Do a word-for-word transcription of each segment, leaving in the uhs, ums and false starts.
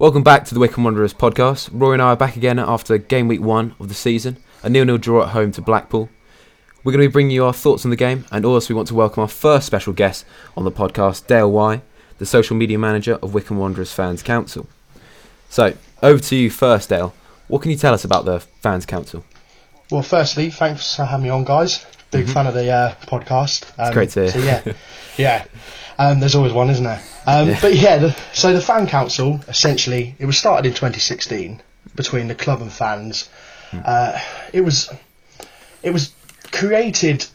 Welcome back to the Wycombe Wanderers podcast. Roy and I are back again after game week one of the season, a nil nil draw at home to Blackpool. We're going to be bringing you our thoughts on the game, and also we want to welcome our first special guest on the podcast, Dale Y, the social media manager of Wycombe Wanderers Fans Council. So, over to you first, Dale. What can you tell us about the Fans Council? Well, firstly, thanks for having me on, guys. Big mm-hmm. fan of the uh, podcast. Um, it's great to hear. So yeah, yeah. Um, there's always one, isn't there? Um, yeah. But yeah, the, so the Fan Council, essentially, it was started in twenty sixteen between the club and fans. Mm. Uh, it was it was created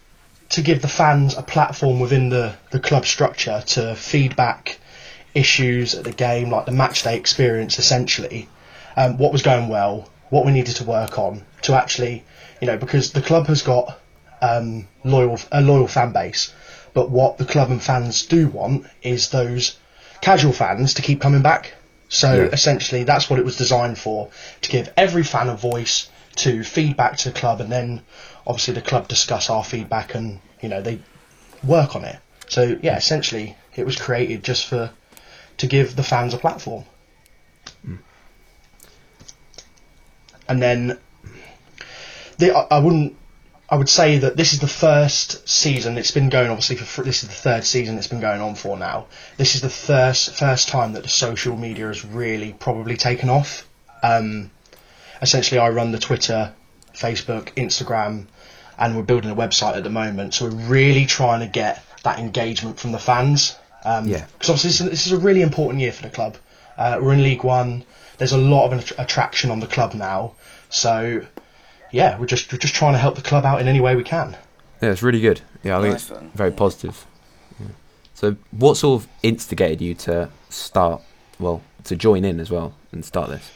to give the fans a platform within the, the club structure to feedback issues at the game, like the match day experience, essentially. Um, what was going well, what we needed to work on, to actually, you know, because the club has got um, loyal a loyal fan base. But what the club and fans do want is those casual fans to keep coming back. So yeah. essentially that's what it was designed for, to give every fan a voice, to feedback to the club, and then obviously the club discuss our feedback and, you know, they work on it. So yeah, essentially it was created just for to give the fans a platform. Mm. And then the, I, I wouldn't I would say that this is the first season. It's been going obviously for this is the third season it's been going on for now. This is the first first time that the social media has really probably taken off. Um, essentially, I run the Twitter, Facebook, Instagram, and we're building a website at the moment. So we're really trying to get that engagement from the fans. Um, yeah. Because obviously this is, this is a really important year for the club. Uh, we're in League One. There's a lot of att- attraction on the club now. So. Yeah, we're just we're just trying to help the club out in any way we can. Yeah, it's really good. Yeah, I think nice it's fun. very yeah. positive. Yeah. So, what sort of instigated you to start? Well, to join in as well and start this.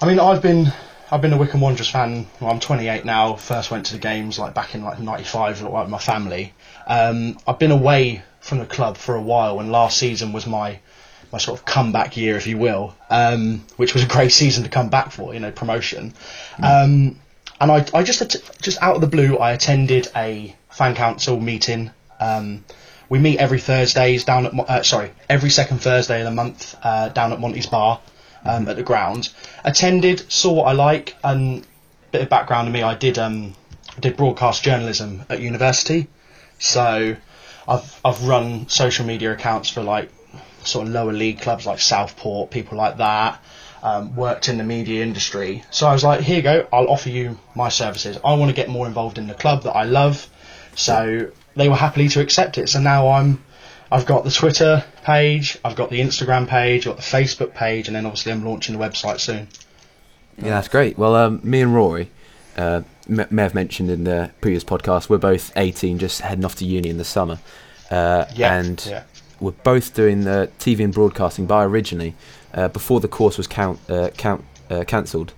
I mean, I've been I've been a Wycombe Wanderers fan. Well, I'm twenty-eight now. First went to the games like back in like ninety-five with my family. Um, I've been away from the club for a while, and last season was my. my sort of comeback year, if you will, um, which was a great season to come back for, you know, promotion. Mm. Um, and I, I just, just out of the blue, I attended a fan council meeting. Um, we meet every Thursdays down at, uh, sorry, every second Thursday of the month uh, down at Monty's Bar um, mm. at the ground. Attended, saw what I like, and a bit of background to me, I did, um, I did broadcast journalism at university. So I've, I've run social media accounts for like, sort of lower league clubs like Southport, people like that, um, worked in the media industry. So I was like, here you go, I'll offer you my services. I want to get more involved in the club that I love. So they were happily to accept it. So now I'm, I've got the Twitter page, I've got the Instagram page, I've got the Facebook page, and then obviously I'm launching the website soon. Yeah, that's great. Well, um, me and Rory, uh, may have mentioned in the previous podcast, we're both eighteen, just heading off to uni in the summer. Uh, yeah, and yeah. We're both doing the T V and broadcasting by originally uh, before the course was count, uh, count, uh, cancelled.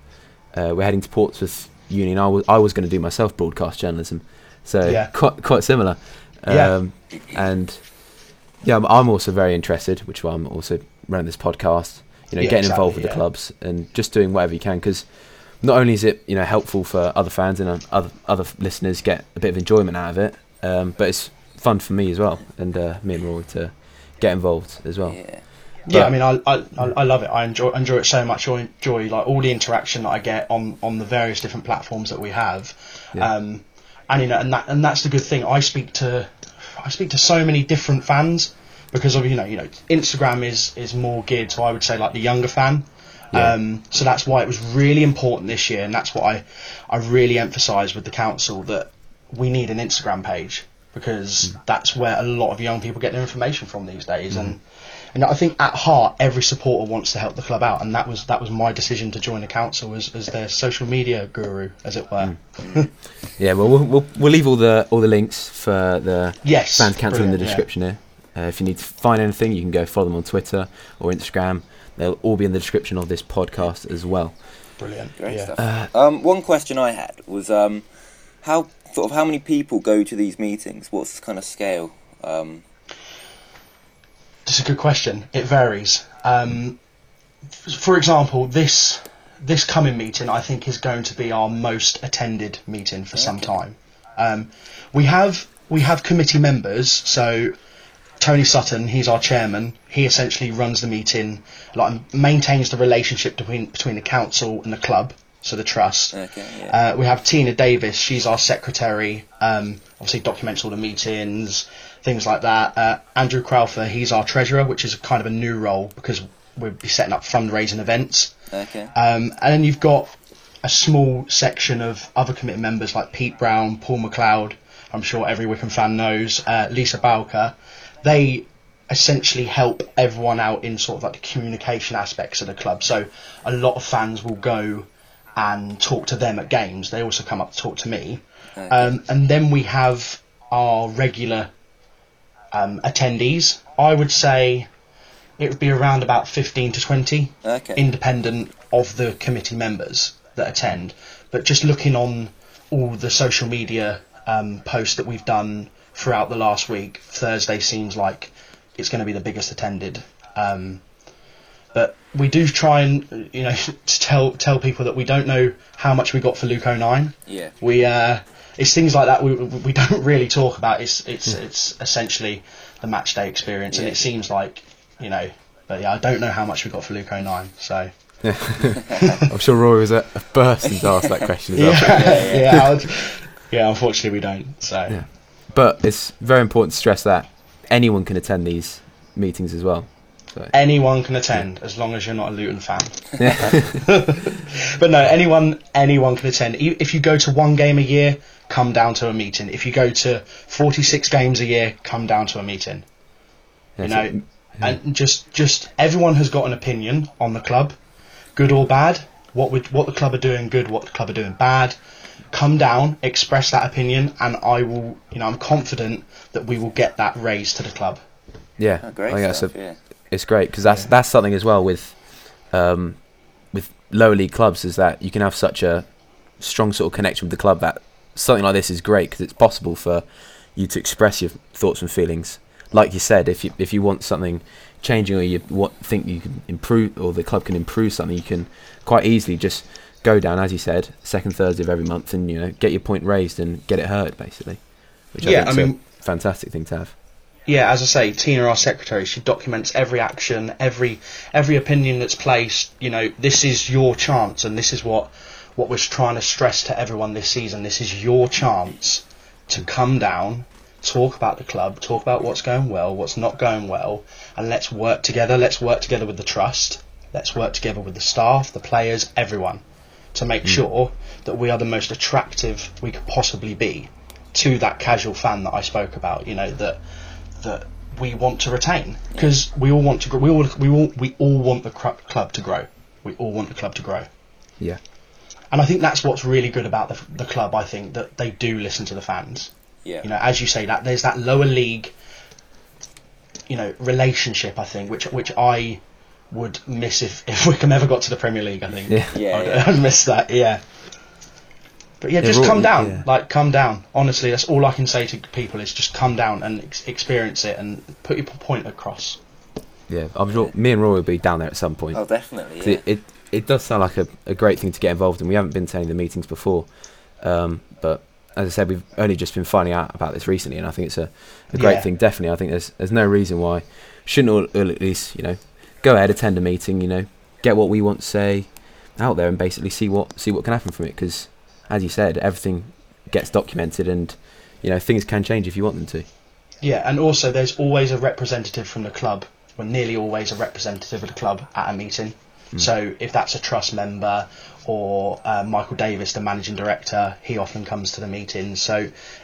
Uh, we're heading to Portsmouth Uni, and I was I was going to do myself broadcast journalism, so yeah. quite quite similar. Um, yeah. And yeah, I'm, I'm also very interested, which is why I'm also running this podcast. You know, yeah, getting exactly, involved with yeah. the clubs and just doing whatever you can, because not only is it you know helpful for other fans and other other listeners get a bit of enjoyment out of it, um, but it's fun for me as well, and uh, me and Roy to. Get involved as well. Yeah, but, yeah I mean, I, I I love it. I enjoy enjoy it so much. I enjoy like all the interaction that I get on, on the various different platforms that we have, yeah. um, and you know, and that and that's the good thing. I speak to I speak to so many different fans because of you know you know Instagram is is more geared to I would say like the younger fan. Yeah. Um, so that's why it was really important this year, and that's what I I really emphasised with the council that we need an Instagram page. Because that's where a lot of young people get their information from these days, and and I think at heart every supporter wants to help the club out, and that was that was my decision to join the council as, as their social media guru, as it were. Mm. yeah, well, well, we'll we'll leave all the all the links for the yes, Fans Council in the description yeah. here. Uh, if you need to find anything, you can go follow them on Twitter or Instagram. They'll all be in the description of this podcast as well. Brilliant, great yeah. stuff. Uh, um, one question I had was um, how. Sort of how many people go to these meetings? What's the kind of scale? Um, That's a good question. It varies. Um, for example, this this coming meeting, I think, is going to be our most attended meeting for okay. some time. Um, we have we have committee members, so Tony Sutton, he's our chairman, he essentially runs the meeting, like maintains the relationship between between the council and the club, so the trust. Okay, yeah. Uh, we have Tina Davis, she's our secretary, um, obviously documents all the meetings, things like that. Uh, Andrew Crowther, he's our treasurer, which is kind of a new role because we'll be setting up fundraising events. Okay. Um, and then you've got a small section of other committee members like Pete Brown, Paul McLeod, I'm sure every Wycombe fan knows, uh, Lisa Bowker. They essentially help everyone out in sort of like the communication aspects of the club. So a lot of fans will go and talk to them at games. They also come up to talk to me. Okay. Um, and then we have our regular um, attendees. I would say it would be around about fifteen to twenty, okay, independent of the committee members that attend. But just looking on all the social media um, posts that we've done throughout the last week, Thursday seems like it's going to be the biggest attended. Um, but we do try and, you know, to tell tell people that we don't know how much we got for Luke O'Nien. Yeah. We uh, it's things like that we we don't really talk about. It's it's yeah. it's essentially the match day experience, yeah. And it seems like, you know, but yeah, I don't know how much we got for Luke O'Nien. So. Yeah. I'm sure Roy was at a bursting to ask that question. As yeah. Well. yeah. Yeah. Yeah, would, yeah. Unfortunately, we don't. So. Yeah. But it's very important to stress that anyone can attend these meetings as well. So. Anyone can attend, yeah, as long as you're not a Luton fan. But no, anyone anyone can attend. If you go to one game a year, come down to a meeting. If you go to forty-six games a year, come down to a meeting. You know, it, yeah. and just just everyone has got an opinion on the club, good or bad. What we, what the club are doing good, what the club are doing bad. Come down, express that opinion, and I will, you know, I'm confident that we will get that raised to the club. Yeah, oh, great I think stuff, that's a, yeah. It's great because that's yeah. that's something as well with um, with lower league clubs, is that you can have such a strong sort of connection with the club that something like this is great because it's possible for you to express your thoughts and feelings. Like you said, if you if you want something changing or you what think you can improve or the club can improve something, you can quite easily just go down, as you said, second Thursday of every month, and you know, get your point raised and get it heard, basically. Which yeah, I think I mean, is a fantastic thing to have. Yeah, as I say, Tina, our secretary, she documents every action, every every opinion that's placed. You know, this is your chance, and this is what what we're trying to stress to everyone this season. This is your chance to come down, talk about the club, talk about what's going well, what's not going well, and let's work together. Let's work together with the trust. Let's work together with the staff, the players, everyone, to make mm. sure that we are the most attractive we could possibly be to that casual fan that I spoke about, you know, that that we want to retain, because we all want to grow. We all we all we all want the club to grow. We all want the club to grow. Yeah, and I think that's what's really good about the the club. I think that they do listen to the fans. Yeah, you know, as you say that there's that lower league, you know, relationship. I think which which I. would miss if, if Wycombe ever got to the Premier League, I think. Yeah, yeah, I'd, yeah. I'd miss that, yeah. But yeah, just come down. Yeah. Like, come down. Honestly, that's all I can say to people is just come down and ex- experience it and put your point across. Yeah, I'm sure me and Roy will be down there at some point. Oh, definitely, yeah. It, it, it does sound like a, a great thing to get involved in. We haven't been to any of the meetings before. Um, but as I said, we've only just been finding out about this recently, and I think it's a, a great yeah. thing, definitely. I think there's there's no reason why shouldn't all, all at least, you know, go ahead, attend a meeting, you know, get what we want to say out there and basically see what see what can happen from it, because as you said, everything gets documented and, you know, things can change if you want them to. Yeah, and also there's always a representative from the club, well, nearly always a representative of the club at a meeting. Mm. So if that's a trust member or uh, Michael Davis, the managing director, he often comes to the meeting. So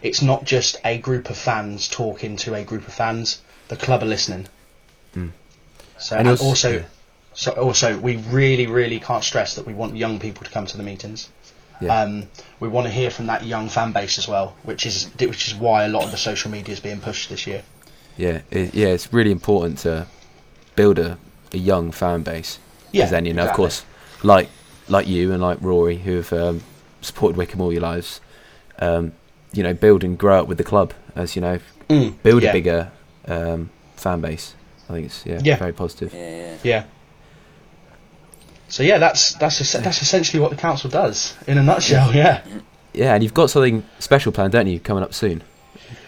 it's not just a group of fans talking to a group of fans, the club are listening. Mm. So and also, and also, yeah. so also, we really, really can't stress that we want young people to come to the meetings. Yeah. Um, we want to hear from that young fan base as well, which is which is why a lot of the social media is being pushed this year. Yeah, it, yeah, it's really important to build a, a young fan base. Yeah, then you know, exactly. Of course, like like you and like Rory, who have um, supported Wycombe all your lives, um, you know, build and grow up with the club, as you know, mm, build yeah. a bigger um, fan base. I think it's yeah, yeah. very positive. Yeah, yeah. yeah. So yeah, that's that's that's essentially what the council does in a nutshell. Yeah. Yeah, and you've got something special planned, don't you, coming up soon?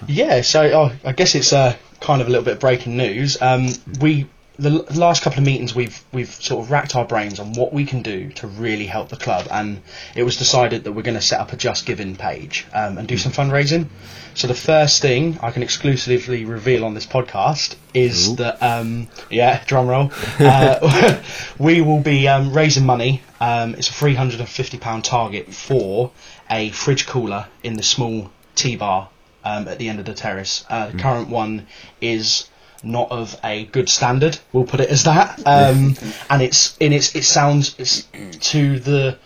Yeah. So oh, I guess it's uh, kind of a little bit of breaking news. Um, we the last couple of meetings we've we've sort of racked our brains on what we can do to really help the club, and it was decided that we're going to set up a Just Giving page um, and do some fundraising. So the first thing I can exclusively reveal on this podcast is Ooh. that um, yeah, drum roll, uh, we will be um, raising money. Um, it's a three hundred fifty pounds target for a fridge cooler in the small tea bar. Um, at the end of the terrace. Uh, the mm. current one is not of a good standard, we'll put it as that. Um, and it's in its it sounds it's to the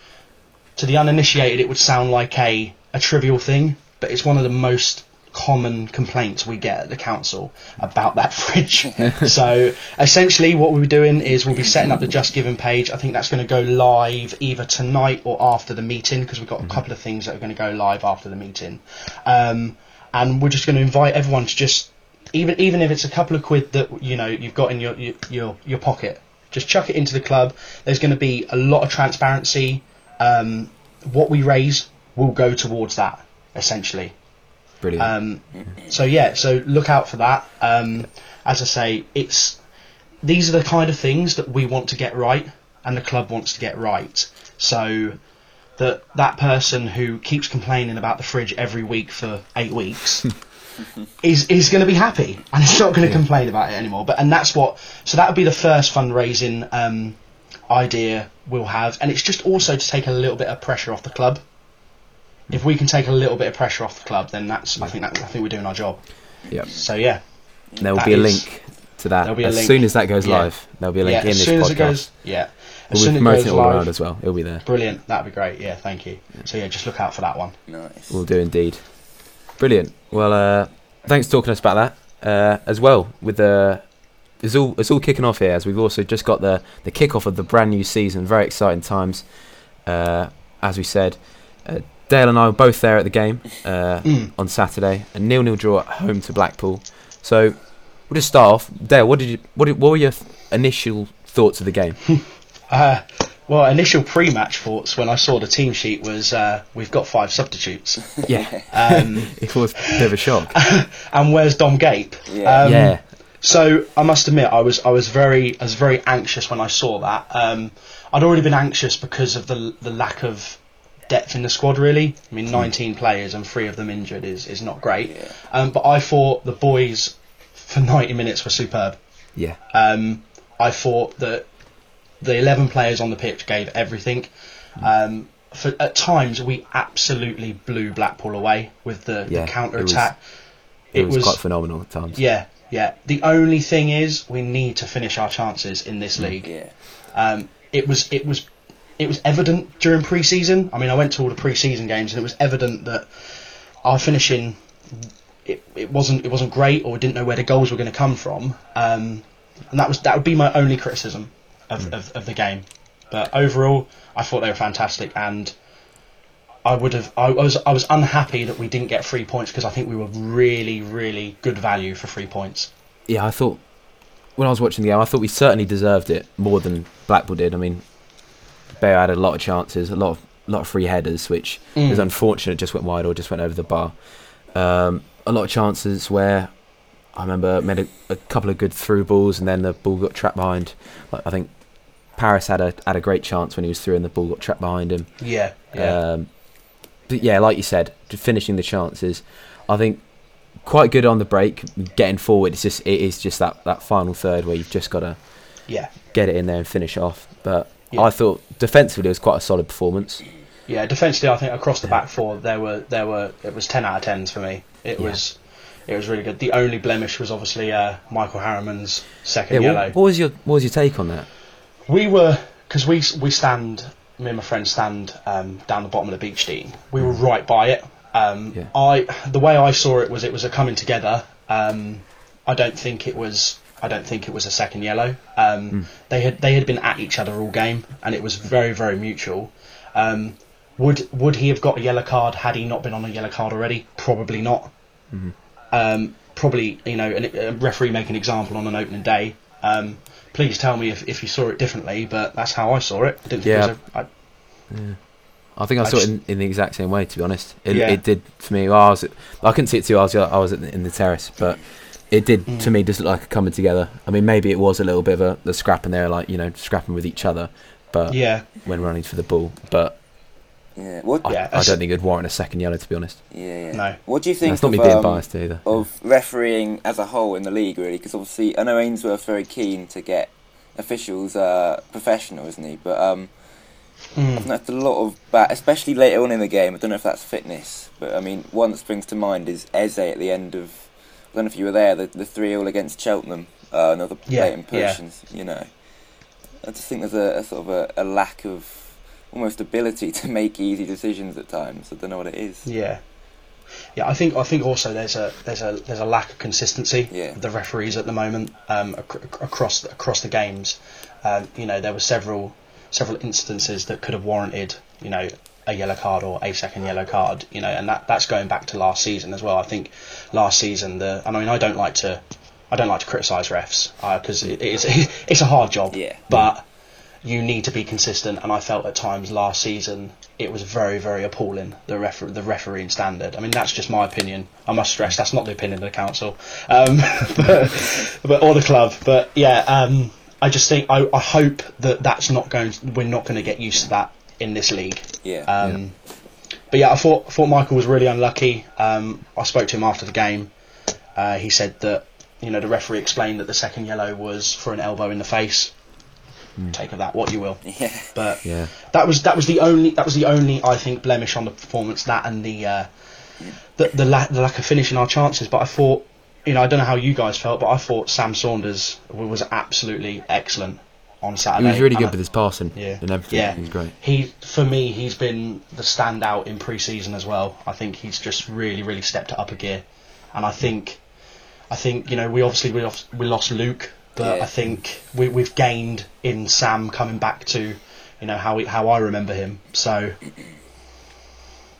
to the uninitiated it would sound like a, a trivial thing, but it's one of the most common complaints we get at the council about that fridge. So essentially what we'll be doing is we'll be setting up the Just Giving page. I think that's going to go live either tonight or after the meeting, because we've got a couple of things that are going to go live after the meeting. Um, and we're just going to invite everyone to just, even even if it's a couple of quid that you know you've got in your your your pocket, just chuck it into the club. There's going to be a lot of transparency. Um, what we raise will go towards that, essentially. Brilliant. Um, so yeah, so look out for that. Um, as I say, it's these are the kind of things that we want to get right, and the club wants to get right. So that that person who keeps complaining about the fridge every week for eight weeks is is going to be happy, and it's not going to yeah. complain about it anymore. But and that's what. So that would be the first fundraising um, idea we'll have, and it's just also to take a little bit of pressure off the club. If we can take a little bit of pressure off the club, then that's I think that I think we're doing our job. Yeah. So yeah. There will be a link to that as soon as that goes live. There'll be a link in this podcast. Yeah, as soon as it goes, yeah. We'll be promoting it all around as well. It'll be there. Brilliant. That'd be great. Yeah, thank you. So yeah, just look out for that one. Nice. We'll do indeed. Brilliant. Well, uh, thanks for talking to us about that uh, as well. With the it's all it's all kicking off here, as we've also just got the the kickoff of the brand new season. Very exciting times. Uh, as we said. Uh, Dale and I were both there at the game uh, mm. on Saturday, a nil-nil draw at home to Blackpool. So we'll just start off. Dale, what did you? What, did, what were your initial thoughts of the game? uh, well, initial pre-match thoughts when I saw the team sheet was uh, we've got five substitutes. Yeah, um, it was a bit of a shock. And where's Dom Gape? Yeah. Um, yeah. So I must admit, I was I was very I was very anxious when I saw that. Um, I'd already been anxious because of the the lack of depth in the squad, really. I mean, nineteen players and three of them injured is, is not great. Yeah. Um, but I thought the boys for ninety minutes were superb. Yeah. Um, I thought that the eleven players on the pitch gave everything. Mm. Um, for, at times, we absolutely blew Blackpool away with the, yeah, the counter-attack. It was, it, it was quite phenomenal at times. Yeah, yeah. The only thing is we need to finish our chances in this mm. league. Yeah. Um, it was it was... It was evident during pre-season. I mean, I went to all the pre-season games, and it was evident that our finishing it, it wasn't it wasn't great, or we didn't know where the goals were going to come from. Um, and that was that would be my only criticism of, mm. of, of the game. But overall, I thought they were fantastic, and I would have I was I was unhappy that we didn't get three points because I think we were really really good value for three points. Yeah, I thought when I was watching the game, I thought we certainly deserved it more than Blackpool did. I mean, Bayo had a lot of chances, a lot of lot of free headers, which mm. is unfortunate. Just went wide or just went over the bar. Um, a lot of chances where I remember made a, a couple of good through balls, and then the ball got trapped behind. Like, I think Paris had a had a great chance when he was through, and the ball got trapped behind him. Yeah, yeah. Um, but yeah, like you said, finishing the chances. I think quite good on the break, getting forward. It's just it is just that, that final third where you've just got to yeah get it in there and finish it off, but. Yeah. I thought defensively it was quite a solid performance. Yeah, defensively I think across the yeah. back four there were there were it was ten out of tens for me. It yeah. was it was really good. The only blemish was obviously uh, Michael Harriman's second yeah, yellow. What, what was your what was your take on that? We were because we we stand me and my friend stand um, down the bottom of the beach dean. We were right by it. Um, yeah. I the way I saw it was it was a coming together. Um, I don't think it was. I don't think it was a second yellow. Um, mm. They had they had been at each other all game, and it was very very mutual. Um, would would he have got a yellow card had he not been on a yellow card already? Probably not. Mm-hmm. Um, probably you know a referee make an example on an opening day. Um, please tell me if, if you saw it differently, but that's how I saw it. I didn't think yeah. it was a, I, yeah. I think I, I saw just, it in, in the exact same way. To be honest, it, yeah. it did for me. Well, I was I couldn't see it too. I was I was in the terrace, but. It did, mm. to me, just look like a coming together. I mean, maybe it was a little bit of a the scrap, and they're like, you know, scrapping with each other, but yeah, when running for the ball. But yeah, what, I, yeah, I don't think it'd warrant a second yellow, to be honest. Yeah, yeah. No. What do you think? No, it's not of, me being um, biased either. Of yeah. refereeing as a whole in the league, really, because obviously I know Ainsworth's very keen to get officials uh, professional, isn't he? But um, mm. I've noticed a lot of bad, especially later on in the game. I don't know if that's fitness, but I mean, one that springs to mind is Eze at the end of. I don't know if you were there, the, the three all against Cheltenham, uh, another blatant yeah, push, yeah. you know. I just think there's a, a sort of a, a lack of almost ability to make easy decisions at times. I don't know what it is. Yeah, yeah. I think I think also there's a there's a there's a lack of consistency. Yeah. With the referees at the moment um, ac- across across the games. Um, you know, there were several several instances that could have warranted, you know, a yellow card or a second yellow card, you know, and that, that's going back to last season as well. I think last season the, and I mean I don't like to, I don't like to criticise refs because uh, it, it's it's a hard job. Yeah. But you need to be consistent, and I felt at times last season it was very very appalling, the refer- the refereeing standard. I mean, that's just my opinion. I must stress that's not the opinion of the council, um, but, but or the club. But yeah, um, I just think I, I hope that that's not going. To, we're not going to get used to that. In this league. Yeah. Um, yeah. But yeah, I thought thought Michael was really unlucky. Um, I spoke to him after the game. Uh, he said that, you know, the referee explained that the second yellow was for an elbow in the face. Mm. Take of that what you will. Yeah. But yeah. that was that was the only that was the only I think blemish on the performance, that and the uh, the the, la- the lack of finishing our chances. But I thought, you know, I don't know how you guys felt, but I thought Sam Saunders was absolutely excellent. On Saturday. He was really good with his passing yeah. and everything. Yeah. He was great. He, for me, he's been the standout in pre-season as well. I think he's just really, really stepped it up a gear. And I think, I think you know, we obviously we lost, we lost Luke, but yeah. I think we, we've gained in Sam coming back to, you know, how we, how I remember him. So,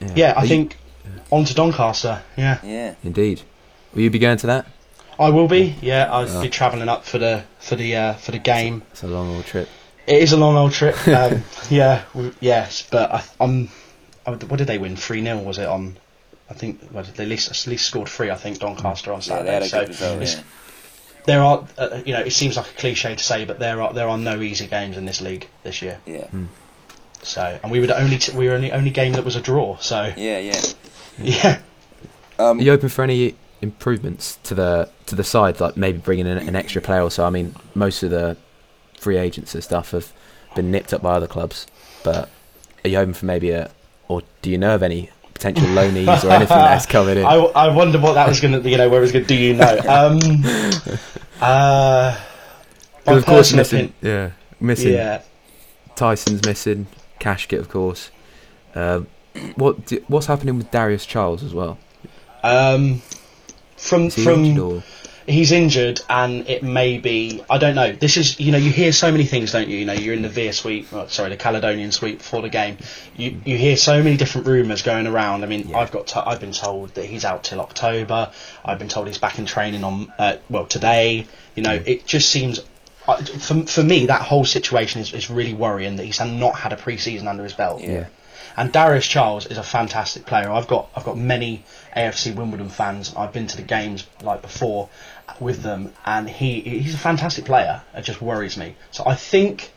yeah, yeah I you, think yeah. on to Doncaster. Yeah. Yeah. Indeed. Will you be going to that? I will be, yeah. I'll oh. be travelling up for the for the uh, for the game. It's a long old trip. It is a long old trip. Um, yeah, we, yes, but I, I'm. I, what did they win? three nil was it on? I think well, they at least, at least scored three. I think Doncaster on Saturday. Yeah, they had a good result, yeah. There are, uh, you know, it seems like a cliche to say, but there are there are no easy games in this league this year. Yeah. Mm. So, and we were the only t- we were the only game that was a draw. So. Yeah, yeah. Yeah. Um, are you open for any? Improvements to the to the side, like maybe bringing in an extra player or so? I mean, most of the free agents and stuff have been nipped up by other clubs, but are you hoping for maybe a, or do you know of any potential loanees or anything that's coming in? I, I wonder what that was going to, you know, where it was going to, do you know? Um, uh, of course, missing, opinion, yeah, missing, yeah. Tyson's missing, Cashkit, of course. Uh, what do, what's happening with Darius Charles as well? Um. From he from injured he's injured, and it may be, I don't know. This is, you know, you hear so many things, don't you? You know, you're in the Veer suite, well, sorry, the Caledonian suite before the game. You you hear so many different rumours going around. I mean, yeah. I've got to, I've been told that he's out till October. I've been told he's back in training on uh, well today. You know, it just seems uh, for for me that whole situation is, is really worrying, that he's not had a pre-season under his belt. Yeah. And Darius Charles is a fantastic player. I've got I've got many A F C Wimbledon fans. I've been to the games like before with them, and he he's a fantastic player. It just worries me. So I think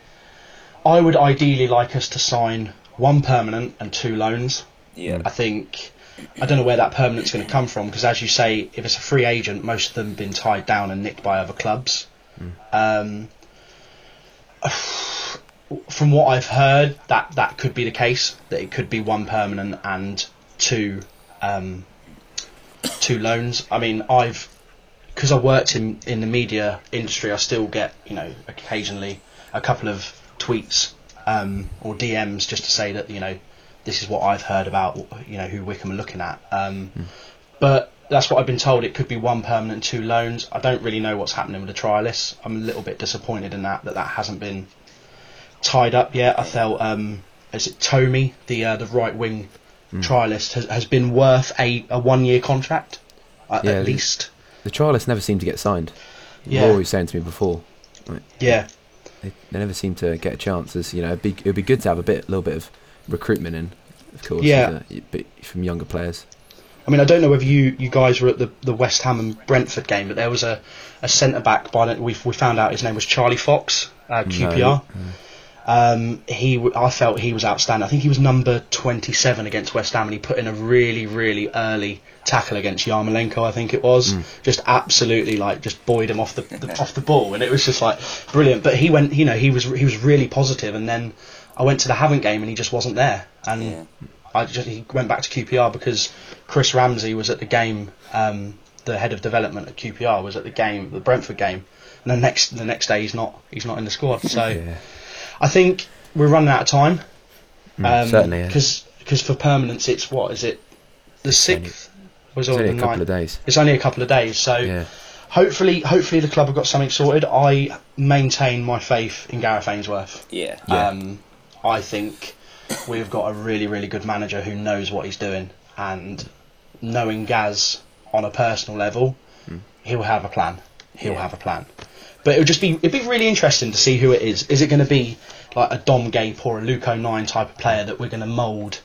I would ideally like us to sign one permanent and two loans. Yeah. I think I don't know where that permanent's going to come from, because as you say, if it's a free agent, most of them have been tied down and nicked by other clubs. Mm. Um. From what I've heard, that, that could be the case. That it could be one permanent and two um, two loans. I mean, I've because I worked in, in the media industry. I still get, you know, occasionally a couple of tweets um, or D Ms just to say that, you know, this is what I've heard about, you know, who Wycombe are looking at. Um, mm. But that's what I've been told. It could be one permanent and two loans. I don't really know what's happening with the trialists. I'm a little bit disappointed in that that that hasn't been. Tied up yet. I felt um, is it Tommy, the uh, the right wing mm. trialist, has, has been worth a, a one year contract uh, yeah, at least. The, the trialists never seem to get signed. Yeah, Laura was saying to me before. Like, yeah, they, they never seem to get a chance. As you know, it'd be, it'd be good to have a bit, little bit of recruitment in, of course. Yeah, uh, from younger players. I mean, I don't know whether you, you guys were at the, the West Ham and Brentford game, but there was a, a centre-back, by we we found out his name was Charlie Fox, uh, Q P R. No. Um, he, I felt he was outstanding. I think he was number twenty-seven against West Ham, and he put in a really, really early tackle against Yarmolenko, I think it was. Mm. Just absolutely, like, just buoyed him off the, the off the ball, and it was just like brilliant. But he went, you know, he was he was really positive, and then I went to the Havant game, and he just wasn't there, and yeah. I just he went back to Q P R because Chris Ramsey was at the game. Um, the head of development at Q P R was at the game, the Brentford game, and the next the next day he's not he's not in the squad. So. Yeah. I think we're running out of time. Mm, um, certainly, yeah. Because for permanence, it's what, is it the sixth? It's only, it's only a couple of days. It's only a couple of days, so yeah. hopefully hopefully the club have got something sorted. I maintain my faith in Gareth Ainsworth. Yeah. yeah. Um, I think we've got a really, really good manager who knows what he's doing, and knowing Gaz on a personal level, mm. he'll have a plan. He'll yeah. have a plan. But it would just be it'd be really interesting to see who it is. Is it going to be like a Dom Gape or a Luke O'Nien type of player that we're going to mould,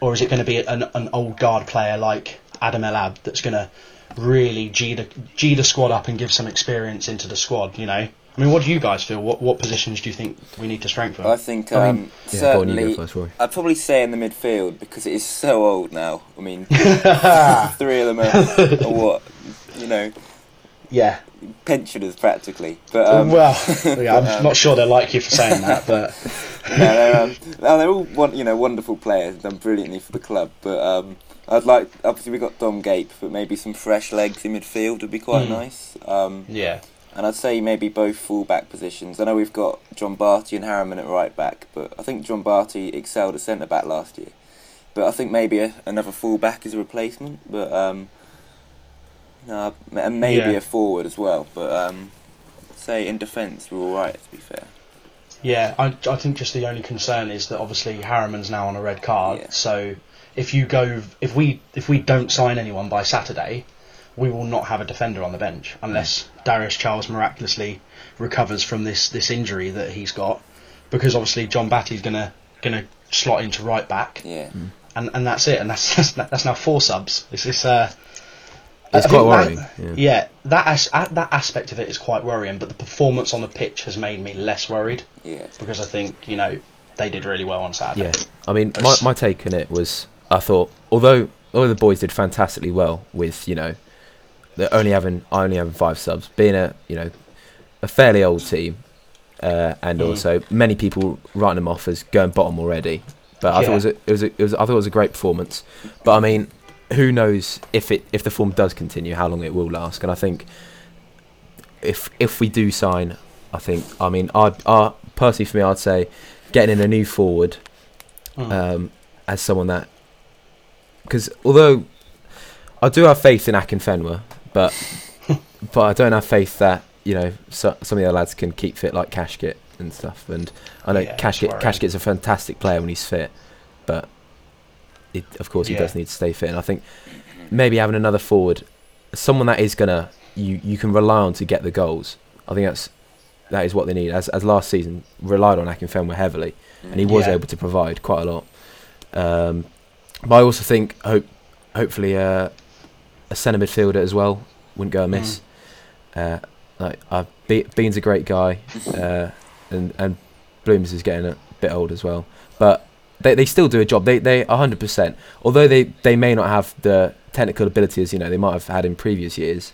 or is it going to be an, an old guard player like Adam Elab that's going to really g the g the squad up and give some experience into the squad? You know, I mean, what do you guys feel? What what positions do you think we need to strengthen? I think um, I mean, yeah, certainly first, I'd probably say in the midfield because it is so old now. I mean, three of them are, are what you know. Yeah. Pensioners practically, but um, well, yeah, I'm but, um, not sure they like you for saying that, but no, they're, um, no, they're all one, you know, wonderful players, done brilliantly for the club. But um, I'd like, obviously, we got Dom Gape, but maybe some fresh legs in midfield would be quite mm. nice. Um, yeah, and I'd say maybe both full-back positions. I know we've got John Barty and Harriman at right back, but I think John Barty excelled at centre back last year. But I think maybe a, another full-back is a replacement, but. Um, No, and maybe yeah. a forward as well, but um, say in defence we're all right, to be fair. Yeah, I I think just the only concern is that obviously Harriman's now on a red card, yeah. so if you go if we if we don't sign anyone by Saturday, we will not have a defender on the bench unless mm. Darius Charles miraculously recovers from this, this injury that he's got, because obviously John Batty's gonna gonna slot into right back, yeah, mm. and and that's it, and that's that's, that's now four subs. It's this uh. It's I quite worrying. That, yeah, yeah that, as, that aspect of it is quite worrying, but the performance on the pitch has made me less worried. Yeah. Because I think, you know, they did really well on Saturday. Yeah. I mean, my, my take on it was, I thought, although although the boys did fantastically well with, you know, the only having only having five subs, being a, you know, a fairly old team, uh, and mm. also many people writing them off as going bottom already. But I yeah. thought it was a, it was, a, it was I thought it was a great performance. But I mean. Who knows if it if the form does continue, how long it will last? And I think if if we do sign, I think I mean I I personally for me I'd say getting in a new forward mm. um, as someone that, because although I do have faith in Akinfenwa, but but I don't have faith that you know so, some of the lads can keep fit like Cashkit and stuff. And I know yeah, Cashkit Cashkit's a fantastic player when he's fit, but. It, of course, he yeah. does need to stay fit, and I think maybe having another forward, someone that is gonna you, you can rely on to get the goals. I think that's that is what they need. As as last season relied on Akinfenwa heavily, and he was yeah. able to provide quite a lot. Um, but I also think hope hopefully uh, a centre midfielder as well wouldn't go amiss. Mm. Uh, like I Be- Bean's a great guy, uh, and and Blooms is getting a bit old as well, but. They they still do a job. They they one hundred percent. Although they, they may not have the technical ability as you know they might have had in previous years,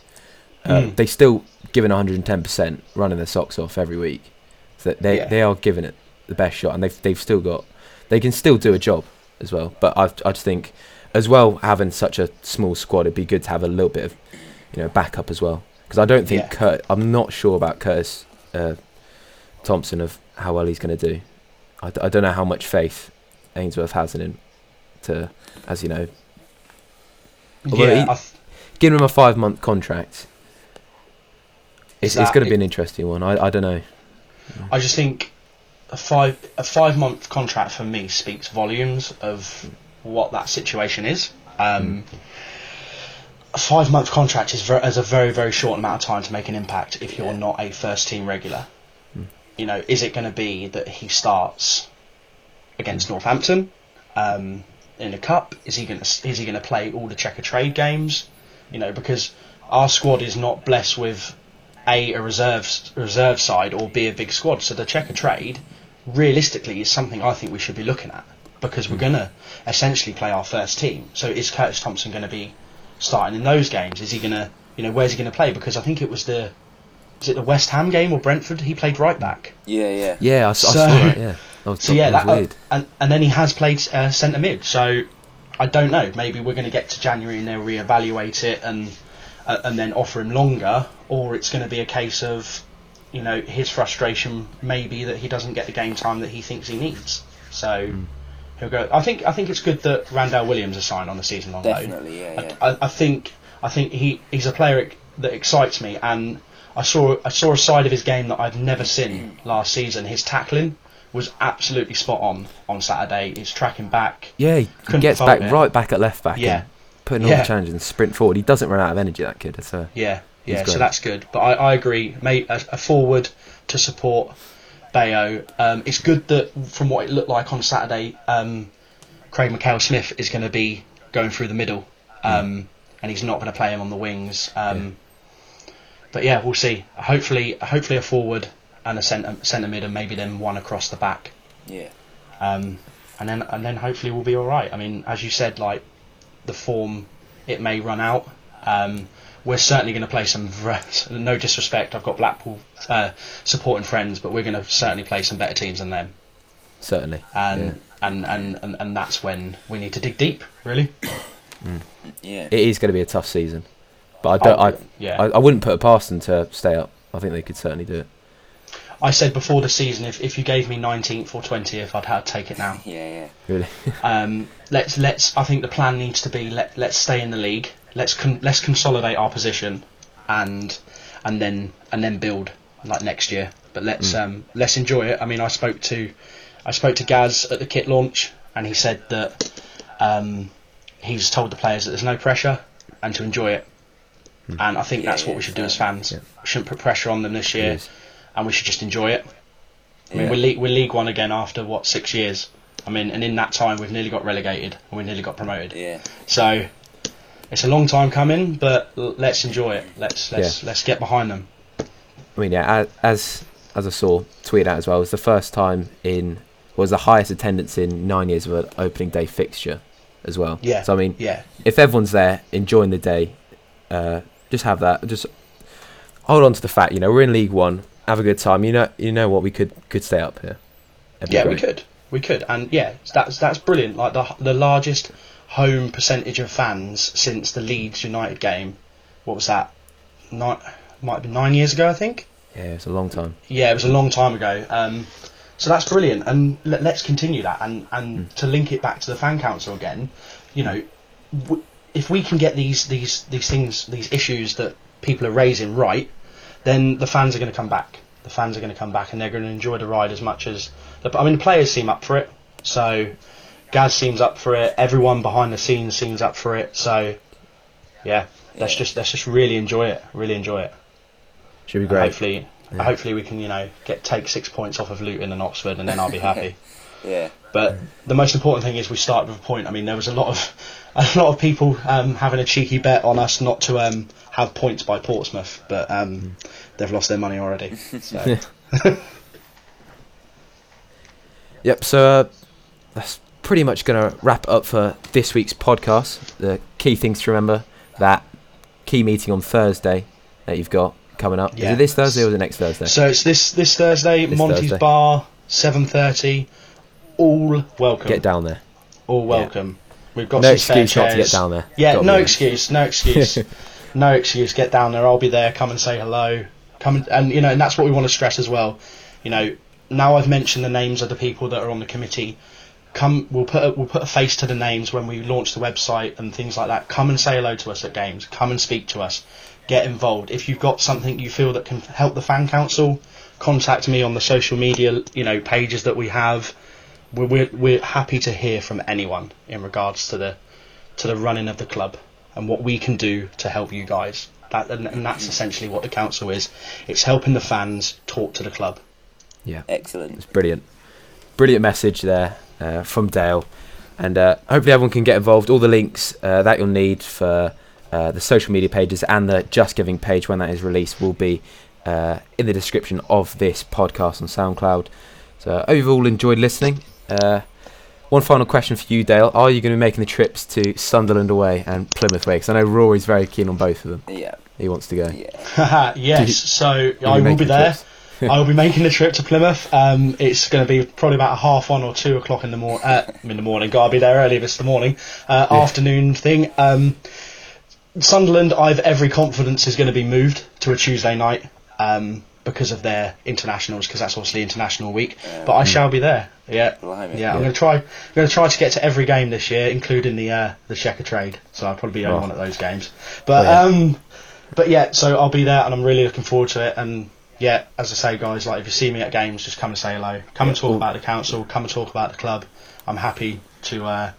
uh, mm. they still given one hundred ten percent, running their socks off every week. So they yeah. they are giving it the best shot, and they've they've still got they can still do a job as well. But I I just think as well having such a small squad, it'd be good to have a little bit of you know backup as well, because I don't think yeah. Kurt. I'm not sure about Curtis uh, Thompson of how well he's going to do. I, I don't know how much faith. Ainsworth has in him to, as you know, yeah, he, th- giving him a five month contract, it's, that, it's going to be an interesting one. I, I don't know. I just think a five a five month contract for me speaks volumes of what that situation is. Um, mm. A five month contract is, ver- is a very very short amount of time to make an impact if you're yeah. not a first team regular. Mm. You know, is it going to be that he starts? Against Northampton, um, in the cup? Is he going to is he going to play all the Checker Trade games? You know, because our squad is not blessed with a a reserve reserve side or b a big squad. So the Checker Trade, realistically, is something I think we should be looking at, because we're mm. going to essentially play our first team. So is Curtis Thompson going to be starting in those games? Is he going to, you know, where's he going to play? Because I think it was the, is it the West Ham game or Brentford? He played right back. Yeah, yeah, yeah. I, so, I saw that. Yeah, I was, so yeah, that, weird. Uh, and and then he has played uh, centre mid. So I don't know. Maybe we're going to get to January and they'll reevaluate it and uh, and then offer him longer, or it's going to be a case of, you know, his frustration maybe that he doesn't get the game time that he thinks he needs. So. Mm. He'll go. I think. I think it's good that Randall Williams is signed on a season-long loan. Definitely, yeah. yeah. I, I think. I think he, he's a player that excites me, and I saw. I saw a side of his game that I've never seen last season. His tackling was absolutely spot on on Saturday. He's tracking back. Yeah, he Couldn't gets back it. right back at left back. Yeah, putting all yeah. the changes and sprint forward. He doesn't run out of energy, that kid. So yeah, yeah. So that's good. But I, I agree. Mate, a, a forward to support Bayo. Um, it's good that from what it looked like on Saturday, um, Craig McHale-Smith is going to be going through the middle, um, mm. and he's not going to play him on the wings. Um, yeah. But yeah, we'll see. Hopefully, hopefully a forward and a centre, centre mid, and maybe then one across the back. Yeah. Um, and then and then hopefully we'll be all right. I mean, as you said, like the form, it may run out. Um, We're certainly going to play some, no disrespect, I've got Blackpool uh, supporting friends, but we're going to certainly play some better teams than them. Certainly. And yeah. and, and, and, and that's when we need to dig deep, really. Mm. Yeah. It is going to be a tough season. But I, don't, I, I, yeah. I, I wouldn't put it past them to stay up. I think they could certainly do it. I said before the season, if, if you gave me nineteenth or twentieth, I'd have to take it now. Yeah, yeah. Really? um, let's, let's, I think the plan needs to be let, let's stay in the league. Let's con- let's consolidate our position, and and then and then build like next year. But let's mm. um, let's enjoy it. I mean, I spoke to I spoke to Gaz at the kit launch, and he said that um, he's told the players that there's no pressure and to enjoy it. Mm. And I think yeah, that's yeah, what we should yeah. do as fans. Yeah. We shouldn't put pressure on them this year, yes. and we should just enjoy it. I mean, yeah. we're league, we're League One again after what six years. I mean, and in that time we've nearly got relegated and we nearly got promoted. Yeah. So. It's a long time coming, but let's enjoy it. Let's let's yeah. let's get behind them. I mean, yeah, as as I saw tweeted out as well, it was the first time in was the highest attendance in nine years of an opening day fixture, as well. Yeah. So I mean, yeah. if everyone's there enjoying the day, uh, just have that. Just hold on to the fact, you know, we're in League One. Have a good time. You know, you know what, we could could stay up here. Yeah, great. we could, we could, and yeah, that's that's brilliant. Like the the largest home percentage of fans since the Leeds United game. What was that? Nine, might have been nine years ago, I think. Yeah, it's a long time. Yeah, it was a long time ago. Um, so that's brilliant, and let, let's continue that. And, and mm. to link it back to the fan council again, you know, w- if we can get these these these things, these issues that people are raising right, then the fans are going to come back. The fans are going to come back, and they're going to enjoy the ride as much as. The, I mean, the players seem up for it, so. Gaz seems up for it. Everyone behind the scenes seems up for it. So, yeah, let's yeah. just let's just really enjoy it. Really enjoy it. Should be great. And hopefully, yeah. hopefully we can you know get take six points off of Luton and Oxford, and then I'll be happy. yeah. But yeah. the most important thing is we started with a point. I mean, there was a lot of a lot of people um, having a cheeky bet on us not to um, have points by Portsmouth, but um, mm. they've lost their money already. So. yep. So uh, that's. Pretty much going to wrap up for this week's podcast. The key things to remember, that key meeting on Thursday that you've got coming up. Yeah. Is it this Thursday or the next Thursday? So it's this this Thursday, this Monty's Thursday. Bar, seven thirty. All welcome. Get down there. All welcome. Yeah. We've got no some excuse not to get down there. Yeah, no excuse, no excuse, no excuse, no excuse. Get down there. I'll be there. Come and say hello. Come and, and you know, and that's what we want to stress as well. You know, now I've mentioned the names of the people that are on the committee. Come, we'll put a, we'll put a face to the names when we launch the website and things like that. Come and say hello to us at games. Come and speak to us. Get involved. If you've got something you feel that can help the fan council, contact me on the social media, you know, pages that we have. We're we're, we're happy to hear from anyone in regards to the to the running of the club and what we can do to help you guys. That and, and that's essentially what the council is. It's helping the fans talk to the club. Yeah, excellent. It's brilliant. Brilliant message there. Uh, from Dale, And uh, hopefully everyone can get involved. All the links uh, that you'll need for uh, the social media pages and the Just Giving page when that is released will be uh, in the description of this podcast on SoundCloud. So I hope you've all enjoyed listening. Uh, one final question for you, Dale. Are you going to be making the trips to Sunderland away and Plymouth away? Because I know Rory's very keen on both of them. Yeah. He wants to go. Yeah. Yes, you, so I will be there. Trips? I will be making the trip to Plymouth. Um, it's going to be probably about a half one or two o'clock in the morning. Uh, in the morning, I'll be there early this the morning, uh, yeah. afternoon thing. Um, Sunderland, I've every confidence is going to be moved to a Tuesday night um, because of their internationals, because that's obviously international week. Um, but I shall be there. Yeah, blimey, yeah. I'm yeah. going to try. I'm going to try to get to every game this year, including the uh, the Checker Trade. So I'll probably be on oh. one of those games. But oh, yeah. um, but yeah, so I'll be there, and I'm really looking forward to it. And yeah, as I say, guys, like if you see me at games, just come and say hello. Come yeah, and talk cool. about the council. Come and talk about the club. I'm happy to uh,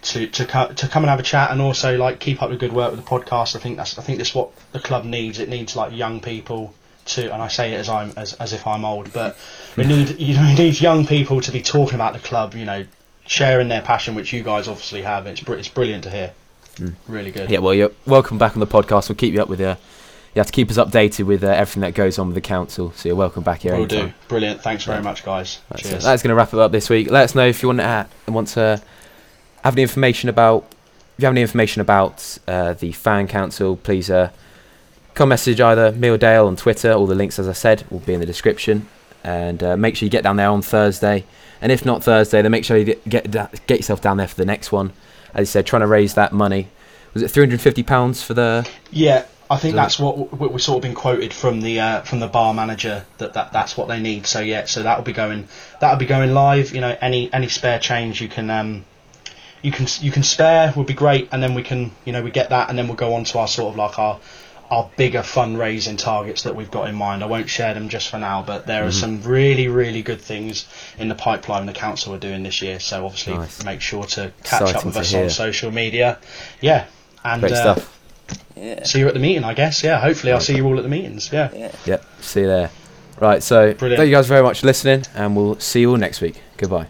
to to come to come and have a chat, and also like keep up the good work with the podcast. I think that's I think that's what the club needs. It needs like young people to, and I say it as I'm as, as if I'm old, but we need you know we need young people to be talking about the club. You know, sharing their passion, which you guys obviously have. It's br- it's brilliant to hear. Mm. Really good. Yeah, well, you're welcome back on the podcast. We'll keep you up with you. You have to keep us updated with uh, everything that goes on with the council. So you're welcome back here. Will do. Brilliant. Thanks very much, guys. Right, cheers. So that's going to wrap it up this week. Let us know if you want to want to have any information about if you have any information about uh, the fan council. Please uh, come message either me or Dale on Twitter. All the links, as I said, will be in the description. And uh, make sure you get down there on Thursday. And if not Thursday, then make sure you get get yourself down there for the next one. As you said, trying to raise that money. Was it three hundred fifty pounds for the? Yeah. I think that's what we've sort of been quoted from the uh, from the bar manager that, that that's what they need. So yeah, so that'll be going that'll be going live. You know, any any spare change you can um you can you can spare would be great, and then we can you know we get that, and then we'll go on to our sort of like our our bigger fundraising targets that we've got in mind. I won't share them just for now, but there mm-hmm. are some really really good things in the pipeline the council are doing this year. So obviously nice. Make sure to catch Exciting up with us hear. on social media. Yeah, and great stuff. Uh, Yeah. See you at the meeting, I guess. Yeah, hopefully I'll see you all at the meetings. Yeah. yeah. Yep. See you there. Right. So, Brilliant. Thank you guys very much for listening, and we'll see you all next week. Goodbye.